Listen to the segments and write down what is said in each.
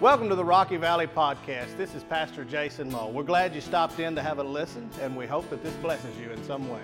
Welcome to the Rocky Valley Podcast. This is Pastor Jason Mull. We're glad you stopped in to have a listen, and we hope that this blesses you in some way.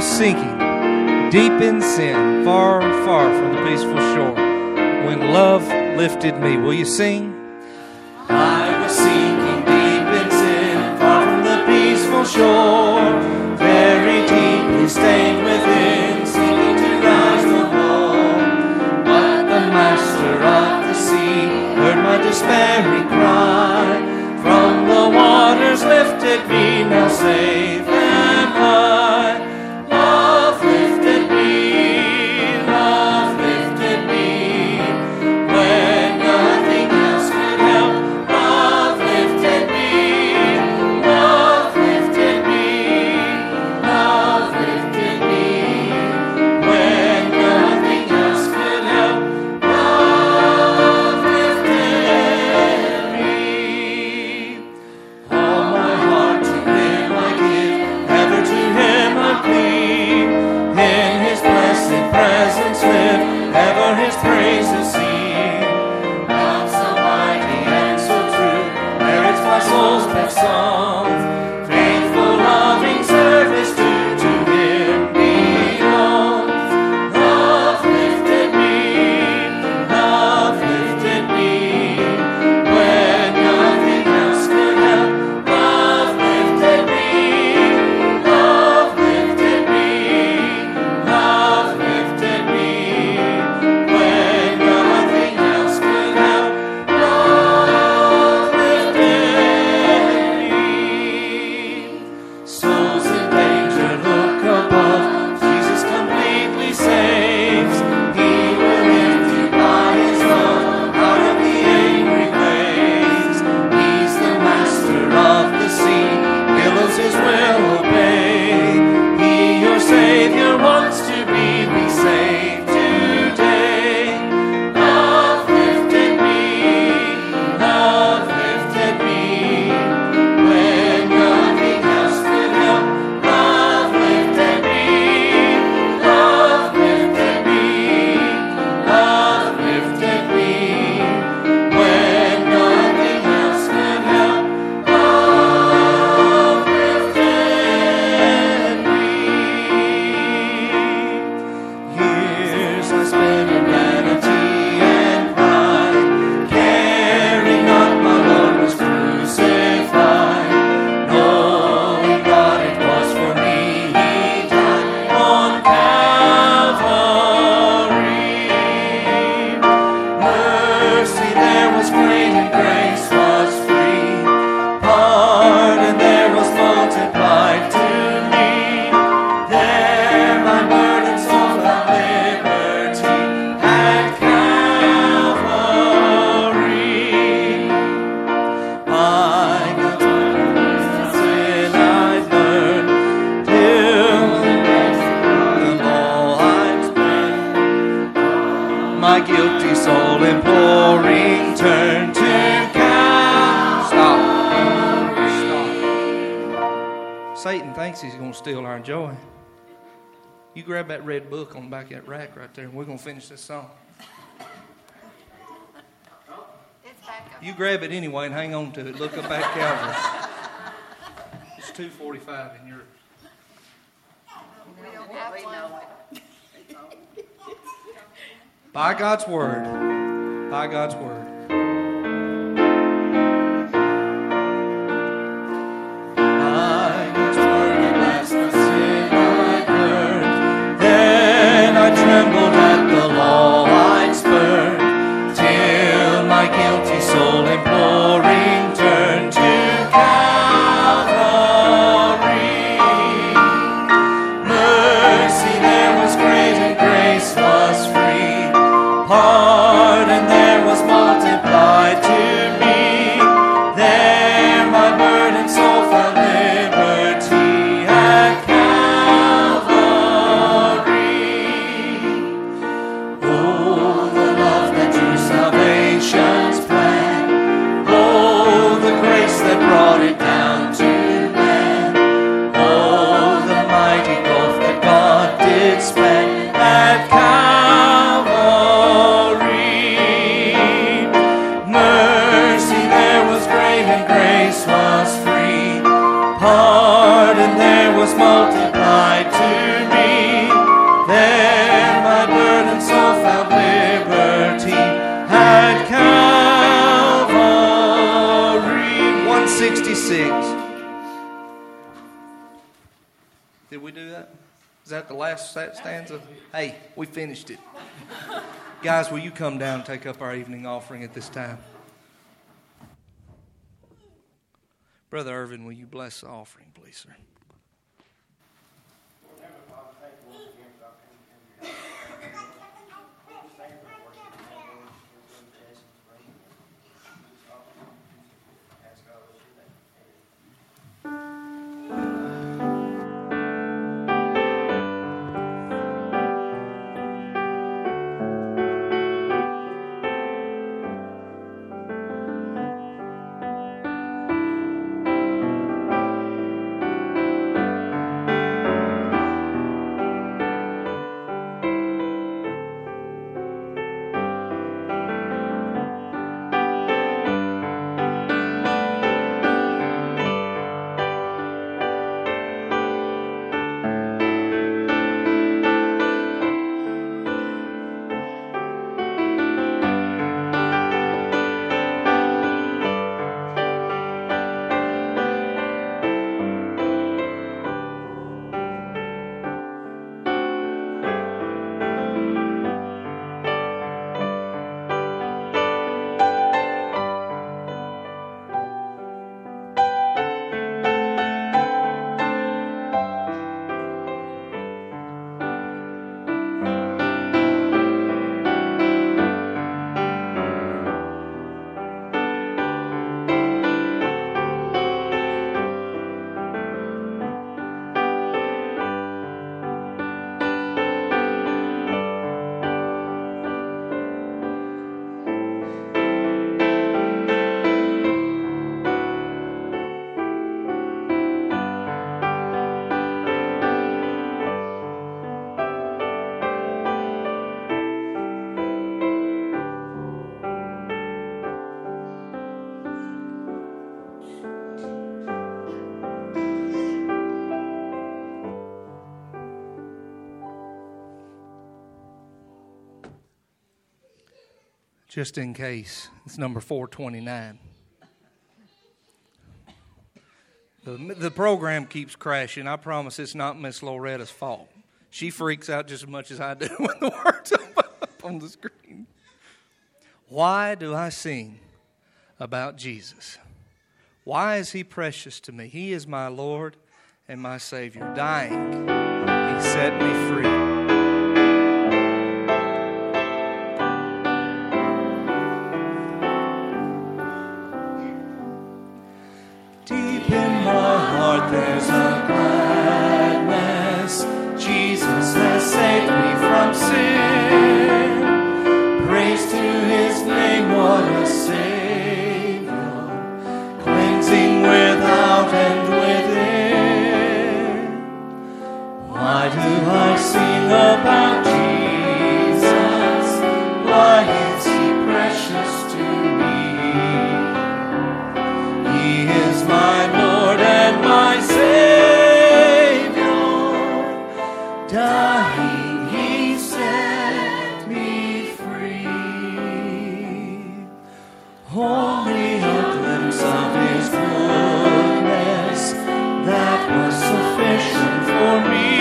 Sinking deep in sin, far, far from the peaceful shore, when love lifted me. Will you sing? I was sinking deep in sin, far from the peaceful shore, very deeply stained within, sinking to rise no more. But the master of the sea heard my despairing cry, from the waters lifted me, now safe and high. You grab that red book on the back of that rack right there, and we're going to finish this song. You grab it anyway and hang on to it. Look up at Calvary. It's 2:45 in Europe. We don't have one. By God's word. By God's word. Trembled at the law I'd spurned, till my guilty soul imploring turned to Calvary. grace was free. Pardon there was multiplied to me. Then my burdened soul found liberty at Calvary. 166. Did we do that? Is that the last stanza? Hey, we finished it. Guys, will you come down and take up our evening offering at this time? Brother Irvin, will you bless the offering, please, sir? Just in case, it's number 429. The program keeps crashing. I promise it's not Miss Loretta's fault. She freaks out just as much as I do when the words are up on the screen. Why do I sing about Jesus? Why is He precious to me? He is my Lord and my Savior. Dying, He set me free. There's a gladness, Jesus has saved me from sin. Praise to His name, what a Savior, cleansing without and within. Why do I sing about Jesus? Why is He precious to me? He is my Lord and my Savior, dying He set me free. Only a glimpse of His goodness, that was sufficient for me.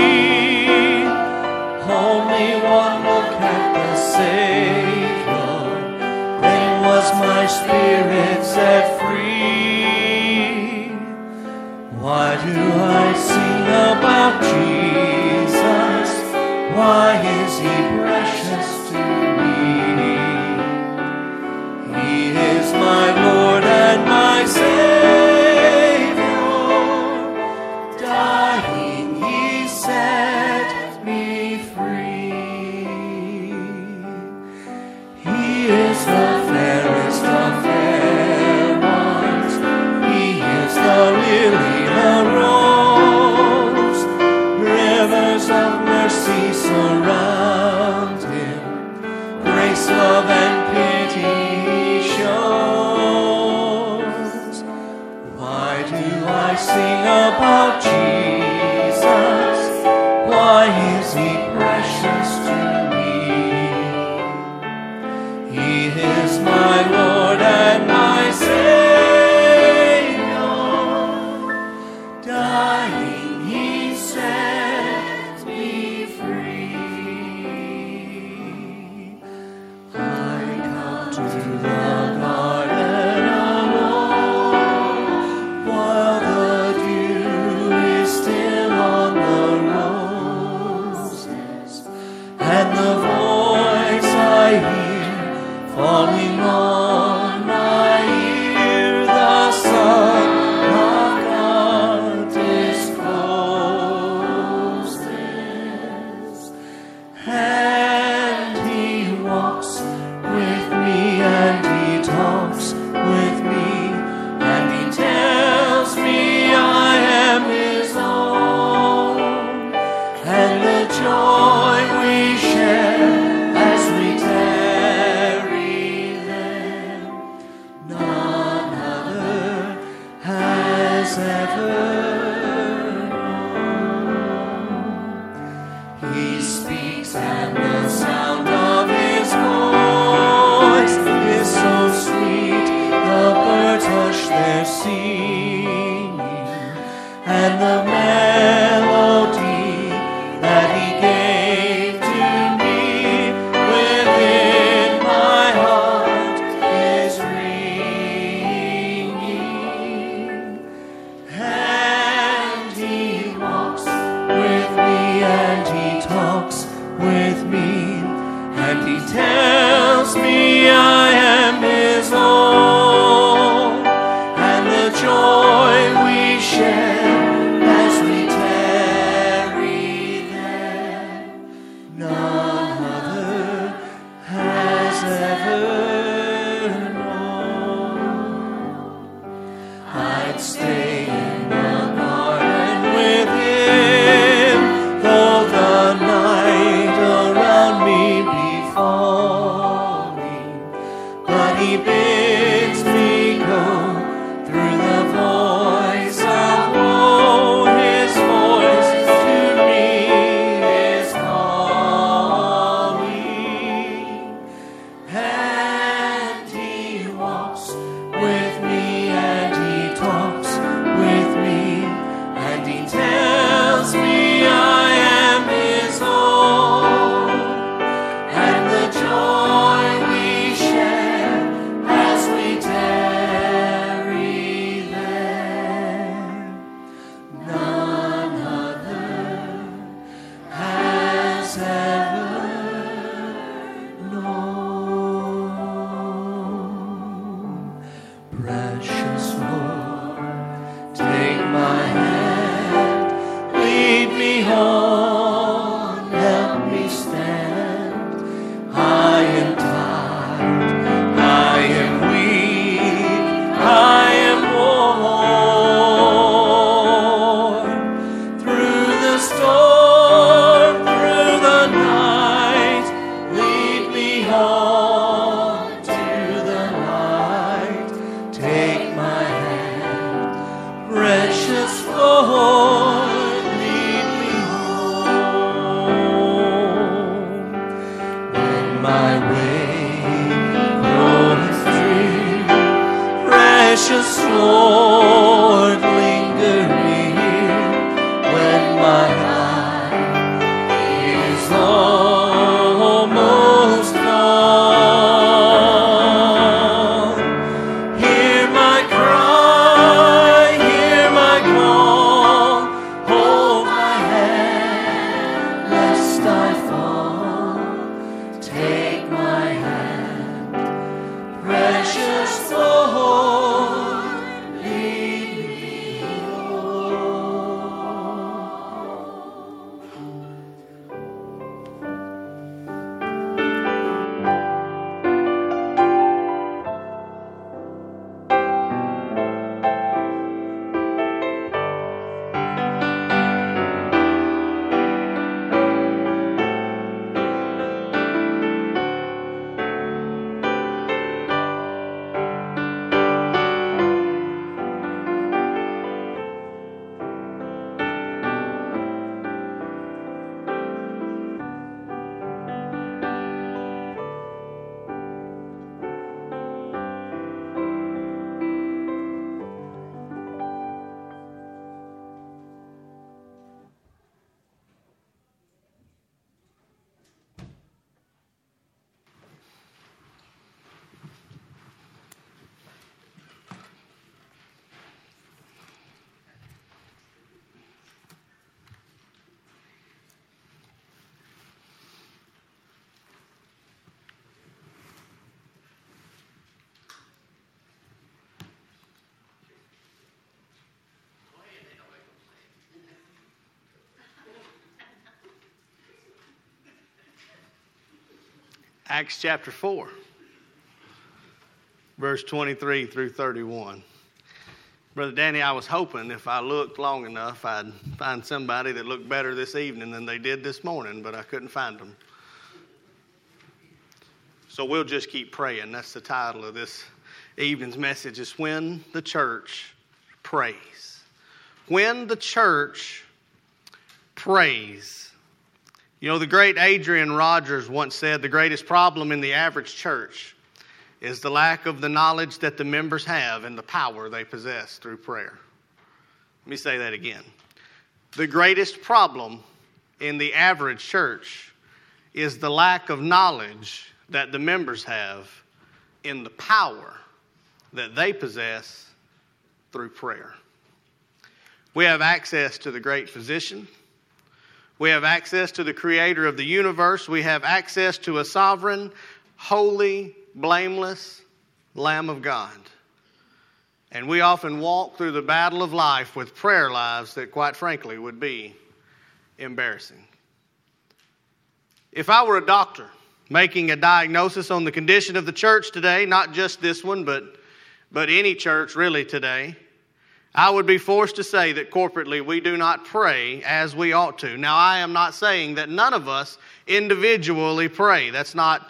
Only one look at the Savior, then was my spirit set free. Why do I sing about Jesus? Why is He precious to me? He is my Lord and my Savior. Dying, He set me free. He is the fairest of fair ones. He is the lily. Rose, rivers of mercy surround Him, grace, love, and pity show. do I sing about Jesus? Why is he precious to me? He is my Lord and my Savior. Dying, he set me free. I come to the garden. Falling on my ear, the Son of God discloses, and he walks with me, and he talks with me, and he tells me I am his own, and the joy we share. Their singing and the melody that he gave to me within my heart is ringing, and he walks with me, and he talks with me, and he tells me I am his own. With me, and he talks with me. Acts chapter 4, verse 23 through 31. Brother Danny, I was hoping if I looked long enough, I'd find somebody that looked better this evening than they did this morning, but I couldn't find them. So we'll just keep praying. That's the title of this evening's message, is When the Church Prays. When the Church Prays. You know, the great Adrian Rogers once said, the greatest problem in the average church is the lack of the knowledge that the members have and the power they possess through prayer. Let me say that again. The greatest problem in the average church is the lack of knowledge that the members have and the power that they possess through prayer. We have access to the great physician. We have access to the creator of the universe. We have access to a sovereign, holy, blameless Lamb of God. And we often walk through the battle of life with prayer lives that, quite frankly, would be embarrassing. If I were a doctor making a diagnosis on the condition of the church today, not just this one, but any church really today, I would be forced to say that corporately we do not pray as we ought to. Now, I am not saying that none of us individually pray. That's not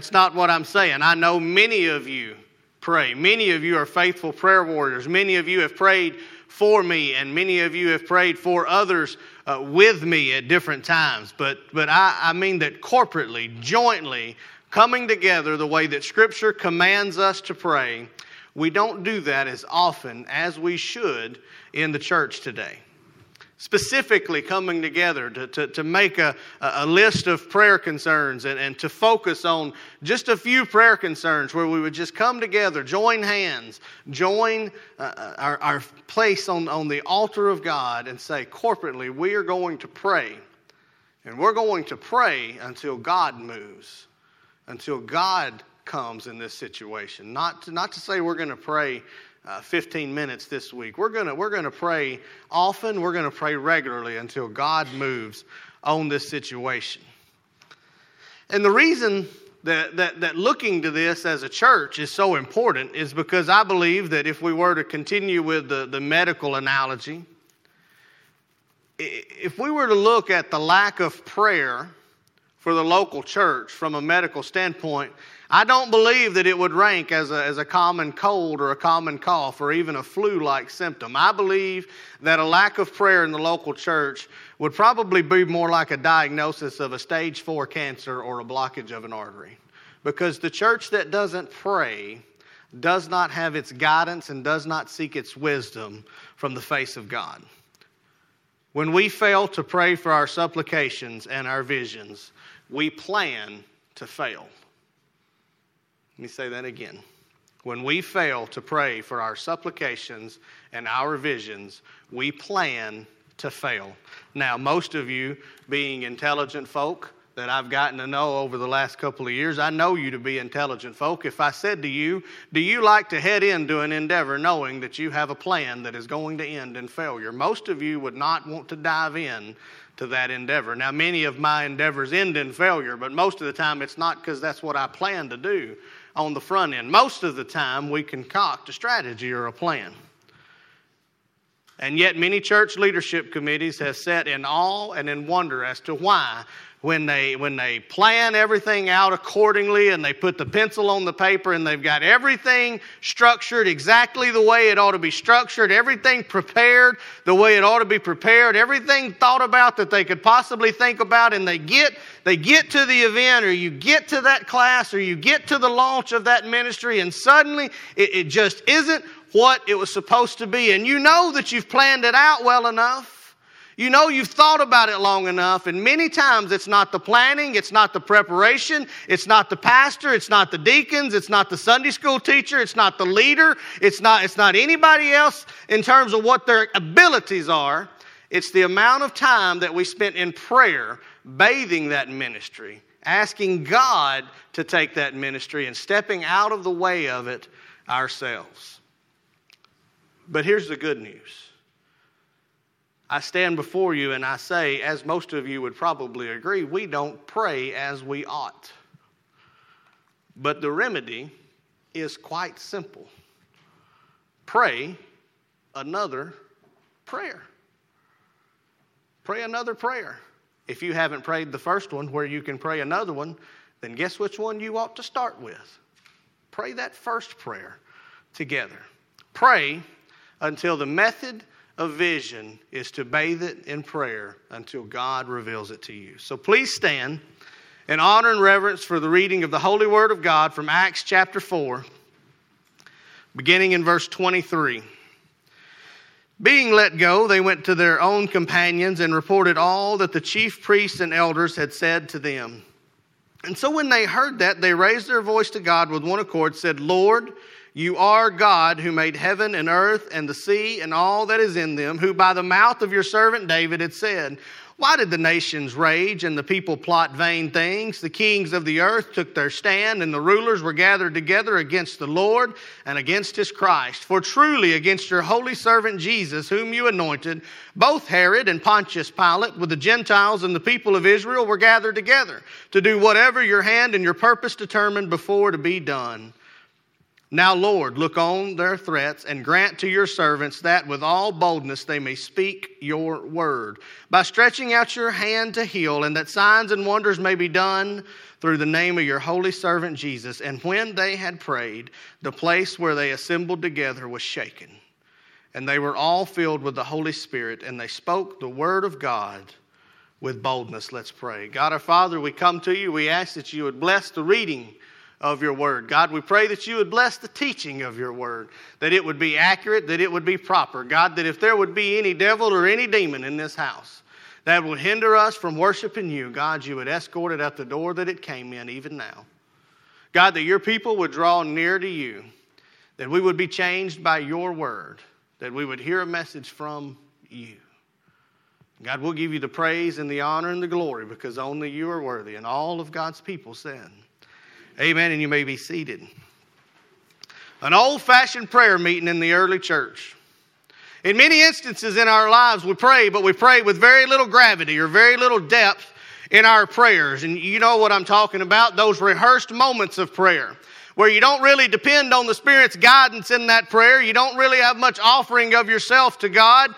what I'm saying. I know many of you pray. Many of you are faithful prayer warriors. Many of you have prayed for me, and many of you have prayed for others with me at different times. But I mean that corporately, jointly, coming together the way that Scripture commands us to pray, we don't do that as often as we should in the church today. Specifically coming together to make a list of prayer concerns and to focus on just a few prayer concerns where we would just come together, join hands, join our place on the altar of God and say, corporately, we are going to pray. And we're going to pray until God moves, until God comes in this situation. Not to say we're going to pray 15 minutes this week. We're going to pray often. We're going to pray regularly until God moves on this situation. And the reason that looking to this as a church is so important is because I believe that if we were to continue with the medical analogy, if we were to look at the lack of prayer for the local church from a medical standpoint, I don't believe that it would rank as a common cold or a common cough or even a flu-like symptom. I believe that a lack of prayer in the local church would probably be more like a diagnosis of a stage 4 cancer or a blockage of an artery. Because the church that doesn't pray does not have its guidance and does not seek its wisdom from the face of God. When we fail to pray for our supplications and our visions, we plan to fail. Let me say that again. When we fail to pray for our supplications and our visions, we plan to fail. Now, most of you being intelligent folk that I've gotten to know over the last couple of years, I know you to be intelligent folk. If I said to you, do you like to head into an endeavor knowing that you have a plan that is going to end in failure? Most of you would not want to dive in to that endeavor. Now, many of my endeavors end in failure, but most of the time it's not because that's what I plan to do on the front end. Most of the time we concoct a strategy or a plan. And yet many church leadership committees have sat in awe and in wonder as to why when they plan everything out accordingly and they put the pencil on the paper and they've got everything structured exactly the way it ought to be structured, everything prepared the way it ought to be prepared, everything thought about that they could possibly think about, and they get to the event, or you get to that class, or you get to the launch of that ministry, and suddenly it just isn't what it was supposed to be. And you know that you've planned it out well enough. You know you've thought about it long enough, and many times it's not the planning, it's not the preparation, it's not the pastor, it's not the deacons, it's not the Sunday school teacher, it's not the leader, it's not anybody else in terms of what their abilities are. It's the amount of time that we spent in prayer, bathing that ministry, asking God to take that ministry and stepping out of the way of it ourselves. But here's the good news. I stand before you and I say, as most of you would probably agree, we don't pray as we ought. But the remedy is quite simple. Pray another prayer. Pray another prayer. If you haven't prayed the first one where you can pray another one, then guess which one you ought to start with. Pray that first prayer together. Pray until the method of vision is to bathe it in prayer until God reveals it to you. So please stand in honor and reverence for the reading of the Holy Word of God from Acts chapter 4, beginning in verse 23. Being let go, they went to their own companions and reported all that the chief priests and elders had said to them. And so when they heard that, they raised their voice to God with one accord, said, Lord, you are God who made heaven and earth and the sea and all that is in them, who by the mouth of your servant David had said, why did the nations rage and the people plot vain things? The kings of the earth took their stand and the rulers were gathered together against the Lord and against his Christ. For truly against your holy servant Jesus, whom you anointed, both Herod and Pontius Pilate with the Gentiles and the people of Israel were gathered together to do whatever your hand and your purpose determined before to be done. Now, Lord, look on their threats and grant to your servants that with all boldness they may speak your word by stretching out your hand to heal, and that signs and wonders may be done through the name of your holy servant Jesus. And when they had prayed, the place where they assembled together was shaken, and they were all filled with the Holy Spirit, and they spoke the word of God with boldness. Let's pray. God our Father, we come to you. We ask that you would bless the reading of your word. God, we pray that you would bless the teaching of your word, that it would be accurate, that it would be proper. God, that if there would be any devil or any demon in this house that would hinder us from worshiping you, God, you would escort it out the door that it came in even now. God, that your people would draw near to you, that we would be changed by your word, that we would hear a message from you. God, we'll give you the praise and the honor and the glory because only you are worthy, and all of God's people said, amen, and you may be seated. An old-fashioned prayer meeting in the early church. In many instances in our lives, we pray, but we pray with very little gravity or very little depth in our prayers. And you know what I'm talking about, those rehearsed moments of prayer, where you don't really depend on the Spirit's guidance in that prayer. You don't really have much offering of yourself to God.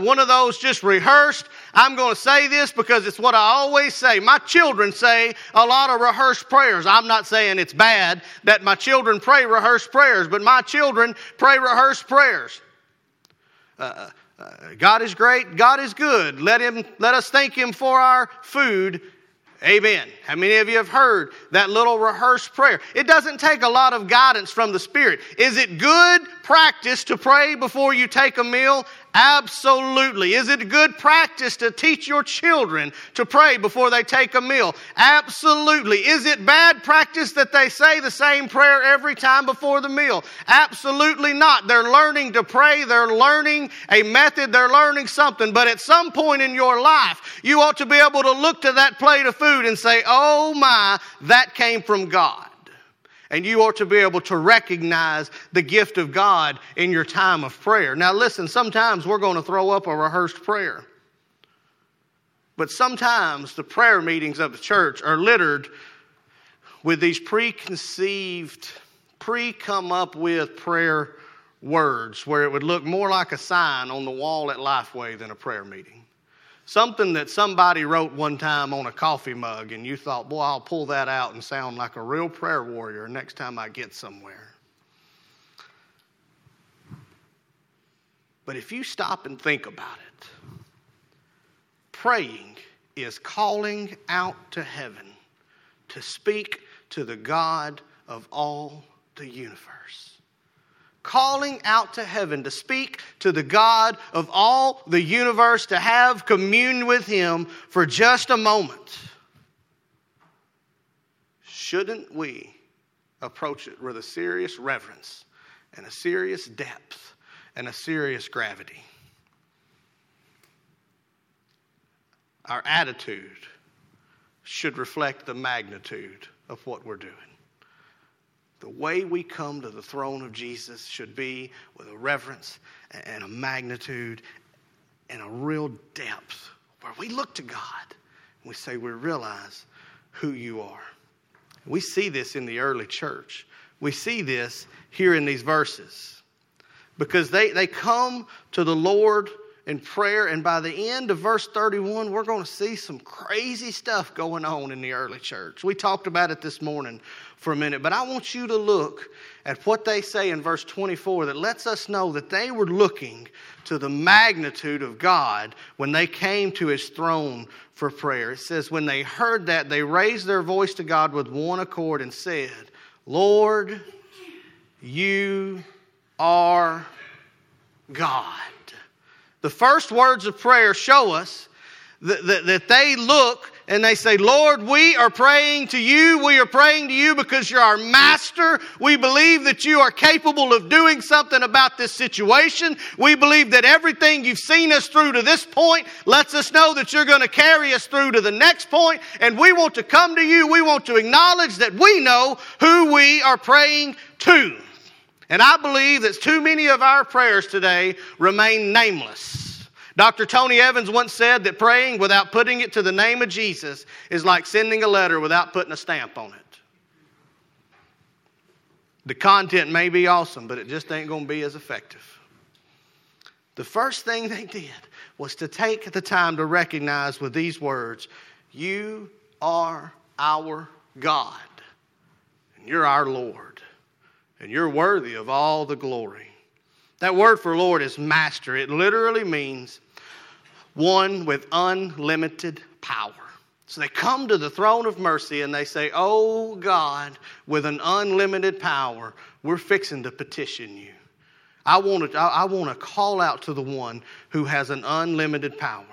One of those just rehearsed, I'm going to say this because it's what I always say. My children say a lot of rehearsed prayers. I'm not saying it's bad that my children pray rehearsed prayers, but my children pray rehearsed prayers. God is great. God is good. Let us thank him for our food. Amen. How many of you have heard that little rehearsed prayer? It doesn't take a lot of guidance from the Spirit. Is it good practice to pray before you take a meal? Absolutely. Is it good practice to teach your children to pray before they take a meal? Absolutely. Is it bad practice that they say the same prayer every time before the meal? Absolutely not. They're learning to pray. They're learning a method. They're learning something. But at some point in your life, you ought to be able to look to that plate of food and say, oh my, that came from God. And you ought to be able to recognize the gift of God in your time of prayer. Now listen, sometimes we're going to throw up a rehearsed prayer. But sometimes the prayer meetings of the church are littered with these preconceived, pre-come-up-with prayer words, where it would look more like a sign on the wall at Lifeway than a prayer meeting. Something that somebody wrote one time on a coffee mug and you thought, boy, I'll pull that out and sound like a real prayer warrior next time I get somewhere. But if you stop and think about it, praying is calling out to heaven to speak to the God of all the universe. Calling out to heaven to speak to the God of all the universe, to have communion with him for just a moment. Shouldn't we approach it with a serious reverence and a serious depth and a serious gravity? Our attitude should reflect the magnitude of what we're doing. The way we come to the throne of Jesus should be with a reverence and a magnitude and a real depth where we look to God and we say, we realize who you are We see this in the early church. We see this here in these verses. Because they come to the Lord in prayer, and by the end of verse 31, we're going to see some crazy stuff going on in the early church. We talked about it this morning for a minute, but I want you to look at what they say in verse 24 that lets us know that they were looking to the magnitude of God when they came to His throne for prayer. It says, when they heard that, they raised their voice to God with one accord and said, Lord, You are God. The first words of prayer show us that they look and they say, Lord, we are praying to You. We are praying to You because You're our master. We believe that You are capable of doing something about this situation. We believe that everything You've seen us through to this point lets us know that You're going to carry us through to the next point. And we want to come to You. We want to acknowledge that we know who we are praying to. And I believe that too many of our prayers today remain nameless. Dr. Tony Evans once said that praying without putting it to the name of Jesus is like sending a letter without putting a stamp on it. The content may be awesome, but it just ain't going to be as effective. The first thing they did was to take the time to recognize with these words, You are our God, and You're our Lord. And You're worthy of all the glory. That word for Lord is master. It literally means one with unlimited power. So they come to the throne of mercy and they say, Oh God, with an unlimited power, we're fixing to petition You. I want to call out to the one who has an unlimited power.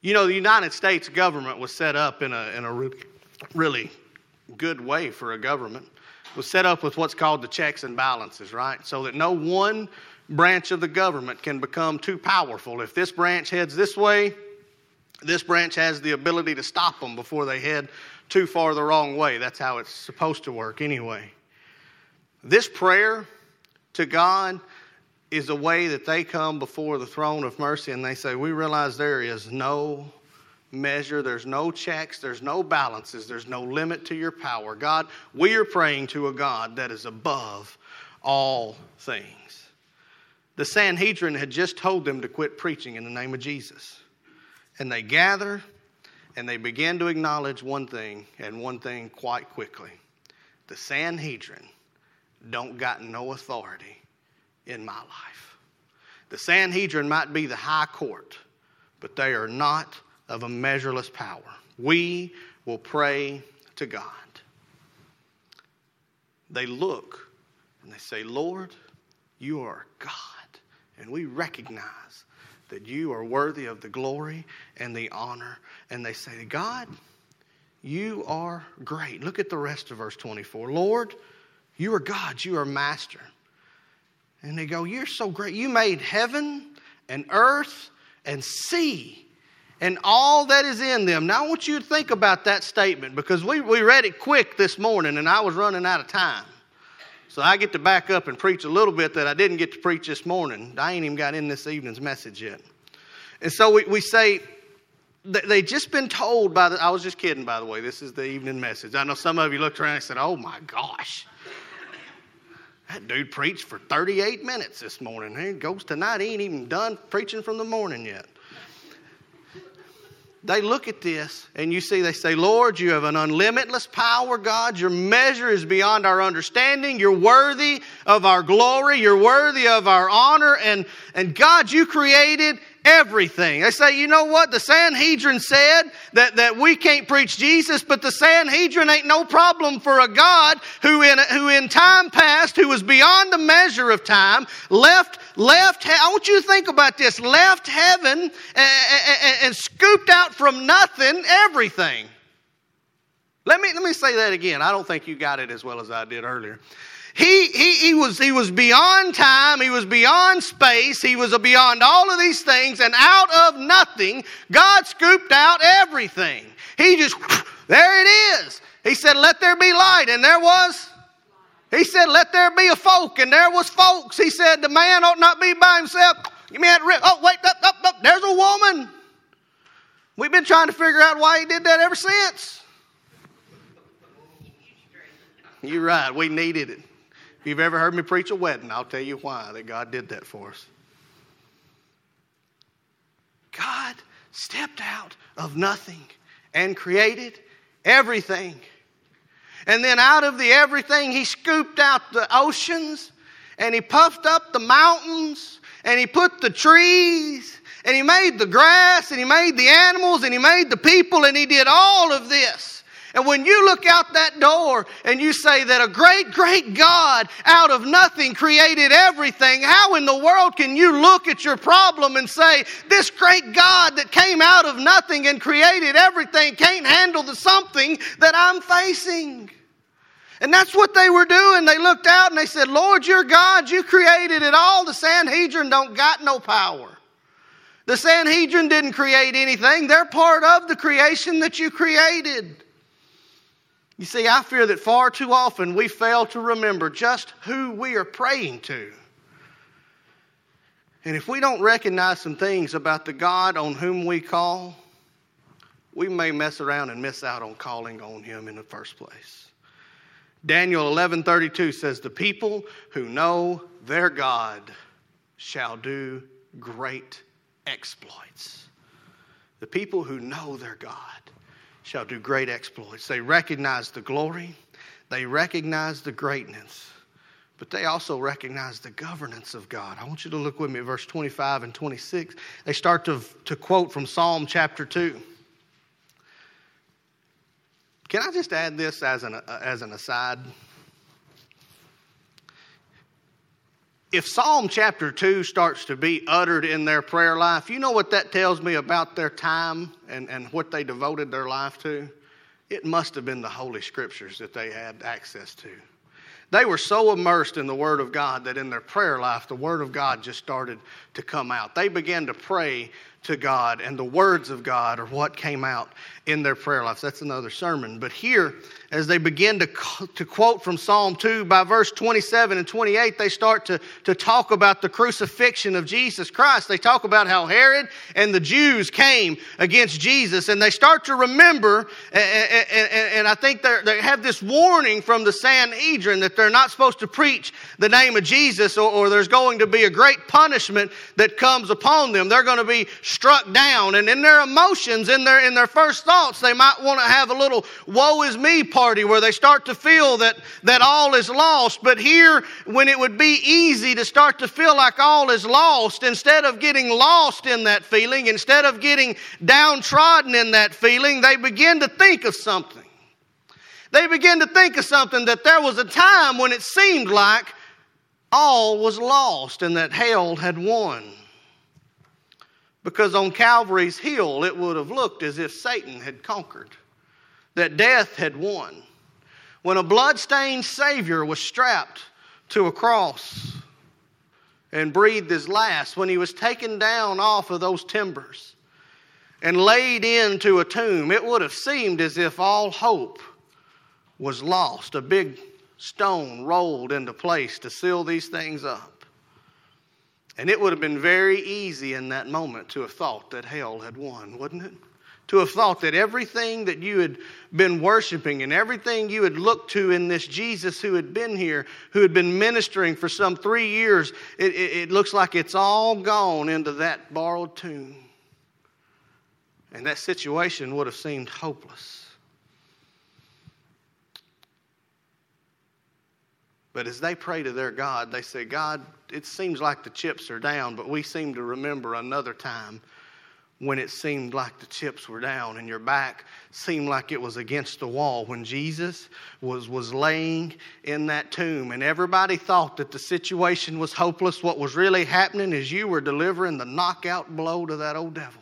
You know, the United States government was set up in a really good way for a government. Was set up with what's called the checks and balances, right? So that no one branch of the government can become too powerful. If this branch heads this way, this branch has the ability to stop them before they head too far the wrong way. That's how it's supposed to work anyway. This prayer to God is a way that they come before the throne of mercy and they say, we realize there is no measure, there's no checks, there's no balances, there's no limit to Your power. God, we are praying to a God that is above all things. The Sanhedrin had just told them to quit preaching in the name of Jesus. And they gather and they begin to acknowledge one thing and one thing quite quickly. The Sanhedrin don't got no authority in my life. The Sanhedrin might be the high court, but they are not of a measureless power. We will pray to God. They look and they say, Lord, You are God, and we recognize that You are worthy of the glory and the honor. And they say, God, You are great. Look at the rest of verse 24. Lord, You are God, You are master. And they go, You're so great. You made heaven and earth and sea and all that is in them. Now I want you to think about that statement, because we read it quick this morning and I was running out of time. So I get to back up and preach a little bit that I didn't get to preach this morning. I ain't even got in this evening's message yet. And so we say, they just been told by the... I was just kidding, by the way. This is the evening message. I know some of you looked around and said, oh my gosh. That dude preached for 38 minutes this morning. He goes tonight. He ain't even done preaching from the morning yet. They look at this and you see they say, Lord, You have an unlimitless power, God. Your measure is beyond our understanding. You're worthy of our glory. You're worthy of our honor. And God, You created everything. They say, you know what? The Sanhedrin said that we can't preach Jesus, but the Sanhedrin ain't no problem for a God who in time past, who was beyond the measure of time, left. I want you to think about this. Left heaven and scooped out from nothing everything. Let me say that again. I don't think you got it as well as I did earlier. He was beyond time. He was beyond space. He was beyond all of these things. And out of nothing, God scooped out everything. He just, there it is. He said, let there be light. And there was. He said, let there be a folk. And there was folks. He said, the man ought not be by himself. Give me that rip. Oh, wait, up, there's a woman. We've been trying to figure out why he did that ever since. You're right. We needed it. If you've ever heard me preach a wedding, I'll tell you why that God did that for us. God stepped out of nothing and created everything. And then out of the everything, he scooped out the oceans, and he puffed up the mountains, and he put the trees, and he made the grass, and he made the animals, and he made the people, and he did all of this. And when you look out that door and you say that a great, great God out of nothing created everything, how in the world can you look at your problem and say, this great God that came out of nothing and created everything can't handle the something that I'm facing? And that's what they were doing. They looked out and they said, Lord, you're God. You created it all. The Sanhedrin don't got no power. The Sanhedrin didn't create anything. They're part of the creation that you created. You see, I fear that far too often we fail to remember just who we are praying to. And if we don't recognize some things about the God on whom we call, we may mess around and miss out on calling on him in the first place. Daniel 11:32 says, the people who know their God shall do great exploits. The people who know their God shall do great exploits. They recognize the glory. They recognize the greatness. But they also recognize the governance of God. I want you to look with me at verse 25 and 26. They start to quote from Psalm chapter 2. Can I just add this as an aside? If Psalm chapter 2 starts to be uttered in their prayer life, you know what that tells me about their time and what they devoted their life to? It must have been the Holy Scriptures that they had access to. They were so immersed in the Word of God that in their prayer life, the Word of God just started to come out. They began to pray to God, and the words of God are what came out in their prayer life. That's another sermon. But here, as they begin to quote from Psalm 2, by verse 27 and 28, they start to talk about the crucifixion of Jesus Christ. They talk about how Herod and the Jews came against Jesus, and they start to remember, and I think they have this warning from the Sanhedrin that they're not supposed to preach the name of Jesus, or there's going to be a great punishment that comes upon them. They're going to be struck down, and in their emotions, in their first thoughts, they might want to have a little woe is me party where they start to feel that all is lost. But here, when it would be easy to start to feel like all is lost, instead of getting lost in that feeling, instead of getting downtrodden in that feeling, they begin to think of something. They begin to think of something that there was a time when it seemed like all was lost and that hell had won. Because on Calvary's hill, it would have looked as if Satan had conquered, that death had won. When a bloodstained Savior was strapped to a cross and breathed his last, when he was taken down off of those timbers and laid into a tomb, it would have seemed as if all hope was lost. A big stone rolled into place to seal these things up. And it would have been very easy in that moment to have thought that hell had won, wouldn't it? To have thought that everything that you had been worshiping and everything you had looked to in this Jesus who had been here, who had been ministering for some 3 years, it looks like it's all gone into that borrowed tomb. And that situation would have seemed hopeless. But as they pray to their God, they say, God, it seems like the chips are down, but we seem to remember another time when it seemed like the chips were down and your back seemed like it was against the wall, when Jesus was laying in that tomb and everybody thought that the situation was hopeless. What was really happening is you were delivering the knockout blow to that old devil.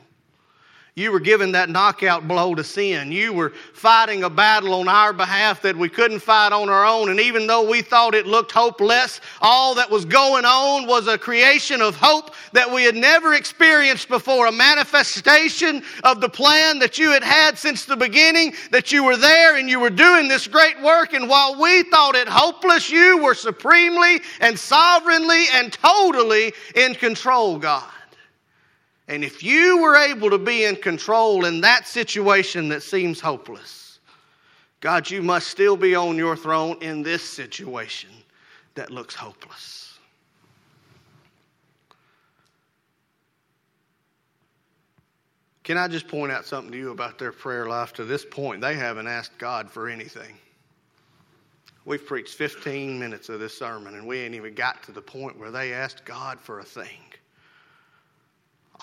You were giving that knockout blow to sin. You were fighting a battle on our behalf that we couldn't fight on our own. And even though we thought it looked hopeless, all that was going on was a creation of hope that we had never experienced before. A manifestation of the plan that you had had since the beginning, that you were there and you were doing this great work. And while we thought it hopeless, you were supremely and sovereignly and totally in control, God. And if you were able to be in control in that situation that seems hopeless, God, you must still be on your throne in this situation that looks hopeless. Can I just point out something to you about their prayer life? To this point, they haven't asked God for anything. We've preached 15 minutes of this sermon, and we ain't even got to the point where they asked God for a thing.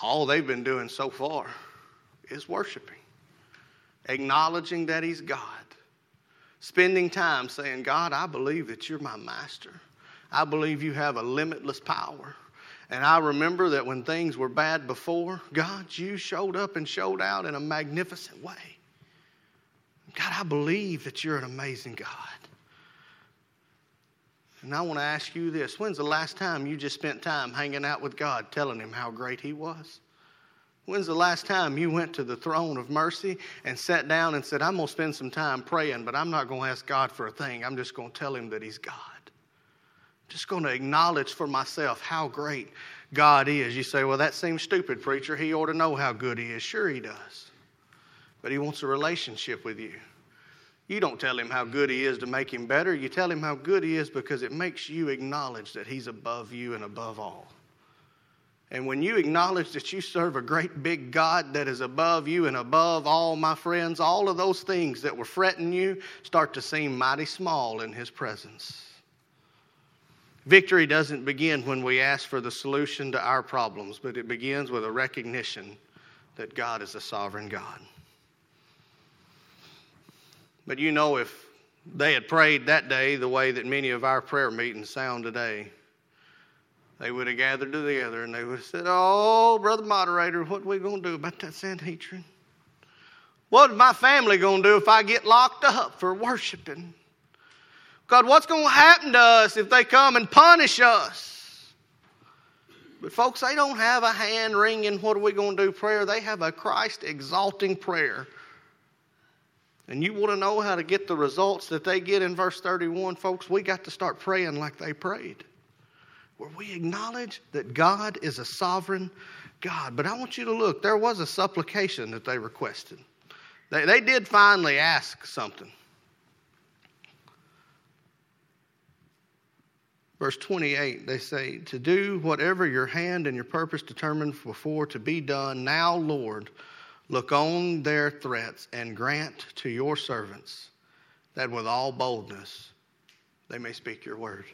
All they've been doing so far is worshiping, acknowledging that He's God, spending time saying, God, I believe that you're my master. I believe you have a limitless power. And I remember that when things were bad before, God, you showed up and showed out in a magnificent way. God, I believe that you're an amazing God. And I want to ask you this. When's the last time you just spent time hanging out with God, telling Him how great He was? When's the last time you went to the throne of mercy and sat down and said, I'm going to spend some time praying, but I'm not going to ask God for a thing. I'm just going to tell Him that He's God. I'm just going to acknowledge for myself how great God is. You say, well, that seems stupid, preacher. He ought to know how good He is. Sure He does. But He wants a relationship with you. You don't tell Him how good He is to make Him better. You tell Him how good He is because it makes you acknowledge that He's above you and above all. And when you acknowledge that you serve a great big God that is above you and above all, my friends, all of those things that were fretting you start to seem mighty small in His presence. Victory doesn't begin when we ask for the solution to our problems, but it begins with a recognition that God is a sovereign God. But you know, if they had prayed that day the way that many of our prayer meetings sound today, they would have gathered together and they would have said, oh, brother moderator, what are we going to do about that Sanhedrin? What is my family going to do if I get locked up for worshiping? God, what's going to happen to us if they come and punish us? But folks, they don't have a hand wringing, what are we going to do prayer. They have a Christ exalting prayer. And you want to know how to get the results that they get in verse 31, folks? We got to start praying like they prayed, where we acknowledge that God is a sovereign God. But I want you to look. There was a supplication that they requested. They did finally ask something. Verse 28, they say, to do whatever your hand and your purpose determined before to be done, now, Lord, look on their threats and grant to your servants that with all boldness they may speak your word.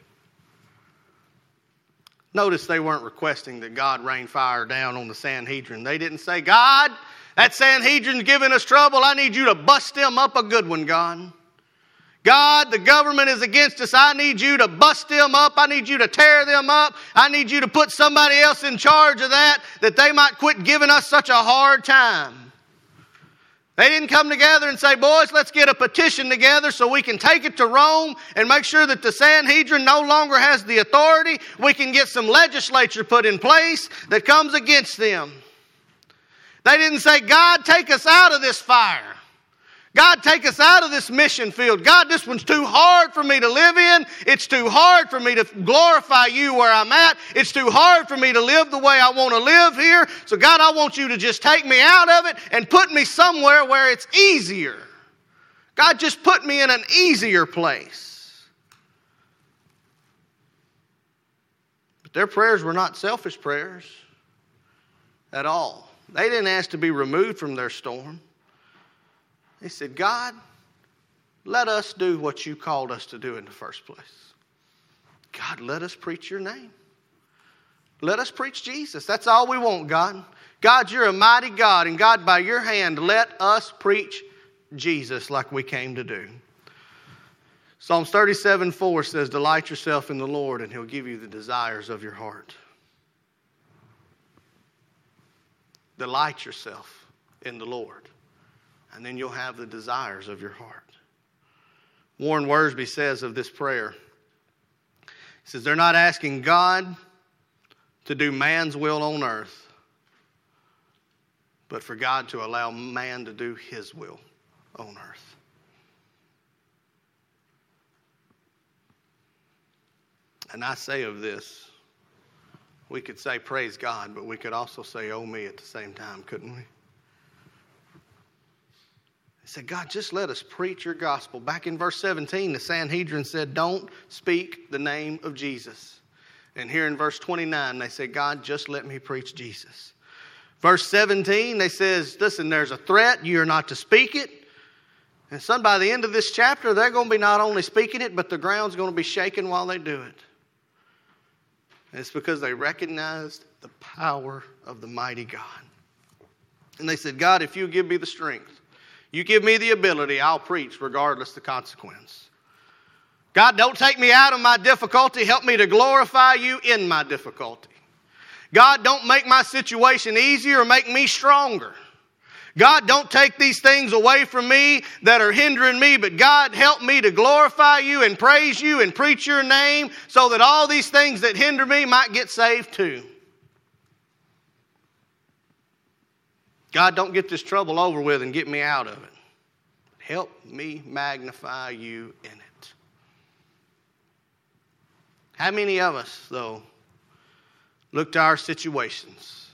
Notice they weren't requesting that God rain fire down on the Sanhedrin. They didn't say, God, that Sanhedrin's giving us trouble. I need you to bust them up a good one, God. God, the government is against us. I need you to bust them up. I need you to tear them up. I need you to put somebody else in charge of that they might quit giving us such a hard time. They didn't come together and say, boys, let's get a petition together so we can take it to Rome and make sure that the Sanhedrin no longer has the authority. We can get some legislature put in place that comes against them. They didn't say, God, take us out of this fire. God, take us out of this mission field. God, this one's too hard for me to live in. It's too hard for me to glorify you where I'm at. It's too hard for me to live the way I want to live here. So God, I want you to just take me out of it and put me somewhere where it's easier. God, just put me in an easier place. But their prayers were not selfish prayers at all. They didn't ask to be removed from their storm. He said, God, let us do what you called us to do in the first place. God, let us preach your name. Let us preach Jesus. That's all we want, God. God, you're a mighty God, and God, by your hand, let us preach Jesus like we came to do. Psalms 37:4 says, delight yourself in the Lord, and He'll give you the desires of your heart. Delight yourself in the Lord, and then you'll have the desires of your heart. Warren Wiersbe says of this prayer, he says, they're not asking God to do man's will on earth, but for God to allow man to do His will on earth. And I say of this, we could say praise God, but we could also say oh me at the same time, couldn't we? They said, God, just let us preach your gospel. Back in verse 17, the Sanhedrin said, don't speak the name of Jesus. And here in verse 29, they said, God, just let me preach Jesus. Verse 17, they says, listen, there's a threat. You're not to speak it. And son, by the end of this chapter, they're going to be not only speaking it, but the ground's going to be shaking while they do it. And it's because they recognized the power of the mighty God. And they said, God, if you give me the strength, you give me the ability, I'll preach regardless of the consequence. God, don't take me out of my difficulty. Help me to glorify you in my difficulty. God, don't make my situation easier or make me stronger. God, don't take these things away from me that are hindering me, but God, help me to glorify you and praise you and preach your name so that all these things that hinder me might get saved too. God, don't get this trouble over with and get me out of it. Help me magnify you in it. How many of us, though, look to our situations,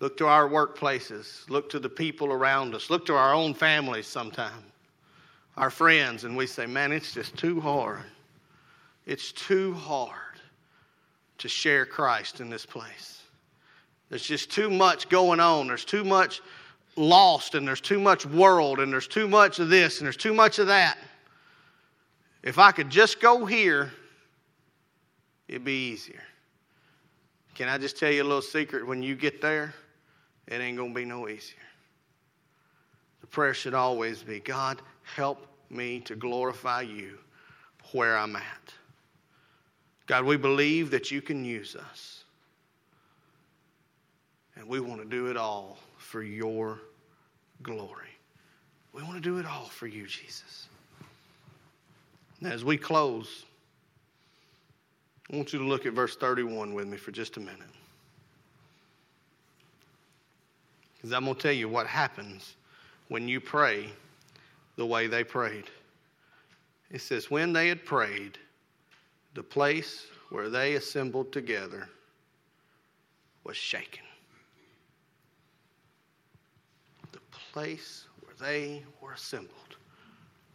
look to our workplaces, look to the people around us, look to our own families sometimes, our friends, and we say, man, it's just too hard. It's too hard to share Christ in this place. There's just too much going on. There's too much lost, and there's too much world, and there's too much of this, and there's too much of that. If I could just go here, it'd be easier. Can I just tell you a little secret? When you get there, it ain't going to be no easier. The prayer should always be, God, help me to glorify you where I'm at. God, we believe that you can use us. And we want to do it all for your glory. We want to do it all for you, Jesus. Now, as we close, I want you to look at verse 31 with me for just a minute. Because I'm going to tell you what happens when you pray the way they prayed. It says, when they had prayed, the place where they assembled together was shaken. The place where they were assembled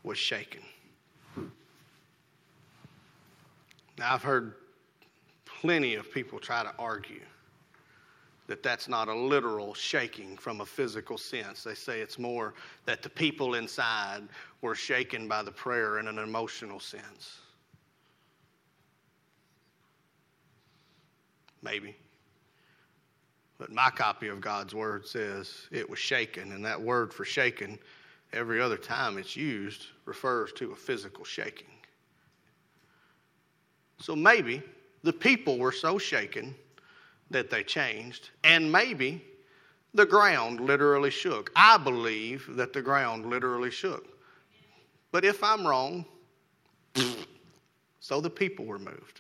was shaken. Now, I've heard plenty of people try to argue that that's not a literal shaking from a physical sense. They say it's more that the people inside were shaken by the prayer in an emotional sense. Maybe. But my copy of God's Word says it was shaken, and that word for shaken, every other time it's used, refers to a physical shaking. So maybe the people were so shaken that they changed, and maybe the ground literally shook. I believe that the ground literally shook. But if I'm wrong, so the people were moved.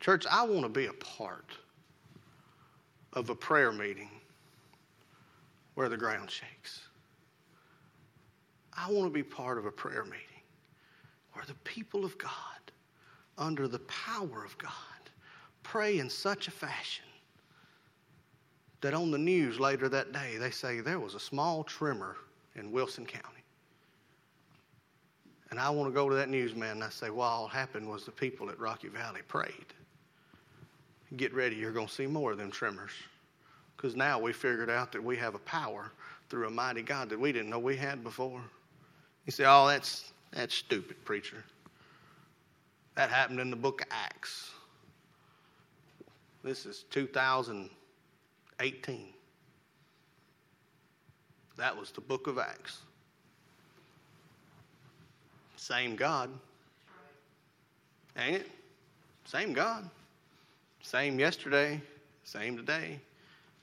Church, I want to be a part of a prayer meeting where the ground shakes. I want to be part of a prayer meeting where the people of God, under the power of God, pray in such a fashion that on the news later that day, they say there was a small tremor in Wilson County. And I want to go to that newsman and I say, well, all happened was the people at Rocky Valley prayed. Get ready, you're going to see more of them tremors. Because now we figured out that we have a power through a mighty God that we didn't know we had before. You say, oh, that's stupid, preacher. That happened in the book of Acts. This is 2018. That was the book of Acts. Same God. Ain't it? Same God. Same yesterday. Same today.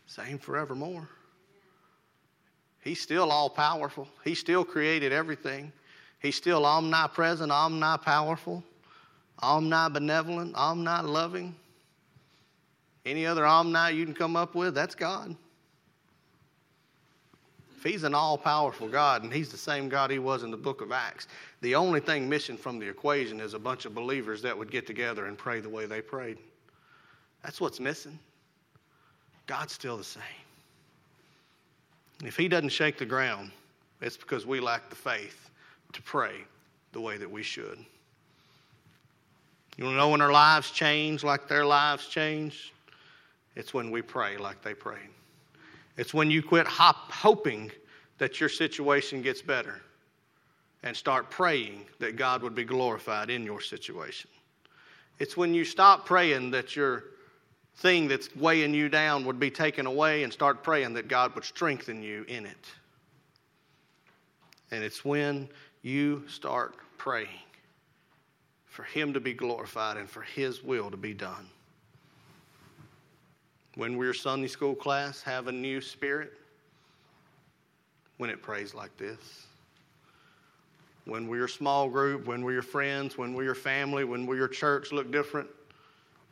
Same forevermore. He's still all-powerful. He still created everything. He's still omnipresent, omnipowerful, omnibenevolent, omniloving. Any other omni you can come up with, that's God. If he's an all-powerful God, and he's the same God he was in the book of Acts, the only thing missing from the equation is a bunch of believers that would get together and pray the way they prayed. That's what's missing. God's still the same. If he doesn't shake the ground, it's because we lack the faith to pray the way that we should. You want to know when our lives change like their lives change? It's when we pray like they prayed. It's when you quit hoping that your situation gets better and start praying that God would be glorified in your situation. It's when you stop praying that your thing that's weighing you down would be taken away and start praying that God would strengthen you in it. And it's when you start praying for him to be glorified and for his will to be done. When we're Sunday school class, have a new spirit. When it prays like this. When we're small group, when we're friends, when we're family, when we're church, look different.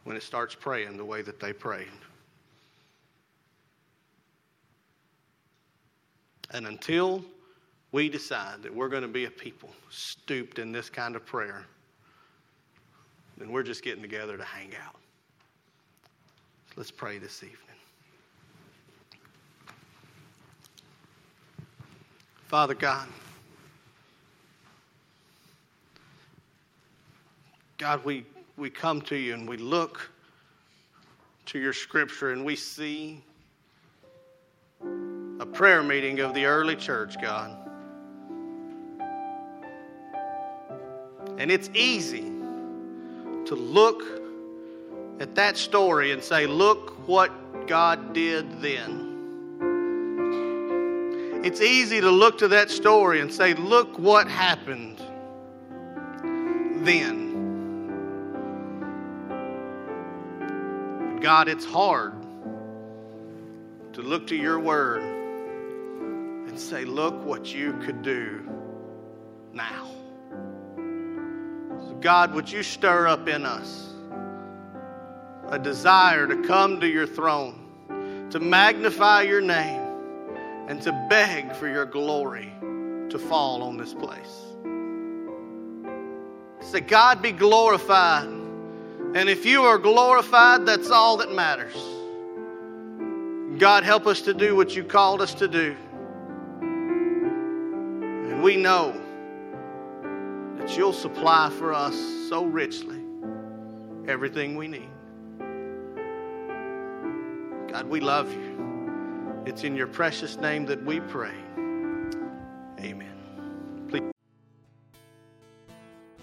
When it starts praying the way that they prayed. And until we decide that we're going to be a people stooped in this kind of prayer, then we're just getting together to hang out. Let's pray this evening. Father God, we come to you and we look to your scripture and we see a prayer meeting of the early church, God. And it's easy to look at that story and say, look what God did then. It's easy to look to that story and say, look what happened then. God, it's hard to look to your word and say, look what you could do now. So God, would you stir up in us a desire to come to your throne, to magnify your name, and to beg for your glory to fall on this place. Say, God, be glorified. And if you are glorified, that's all that matters. God, help us to do what you called us to do. And we know that you'll supply for us so richly everything we need. God, we love you. It's in your precious name that we pray. Amen.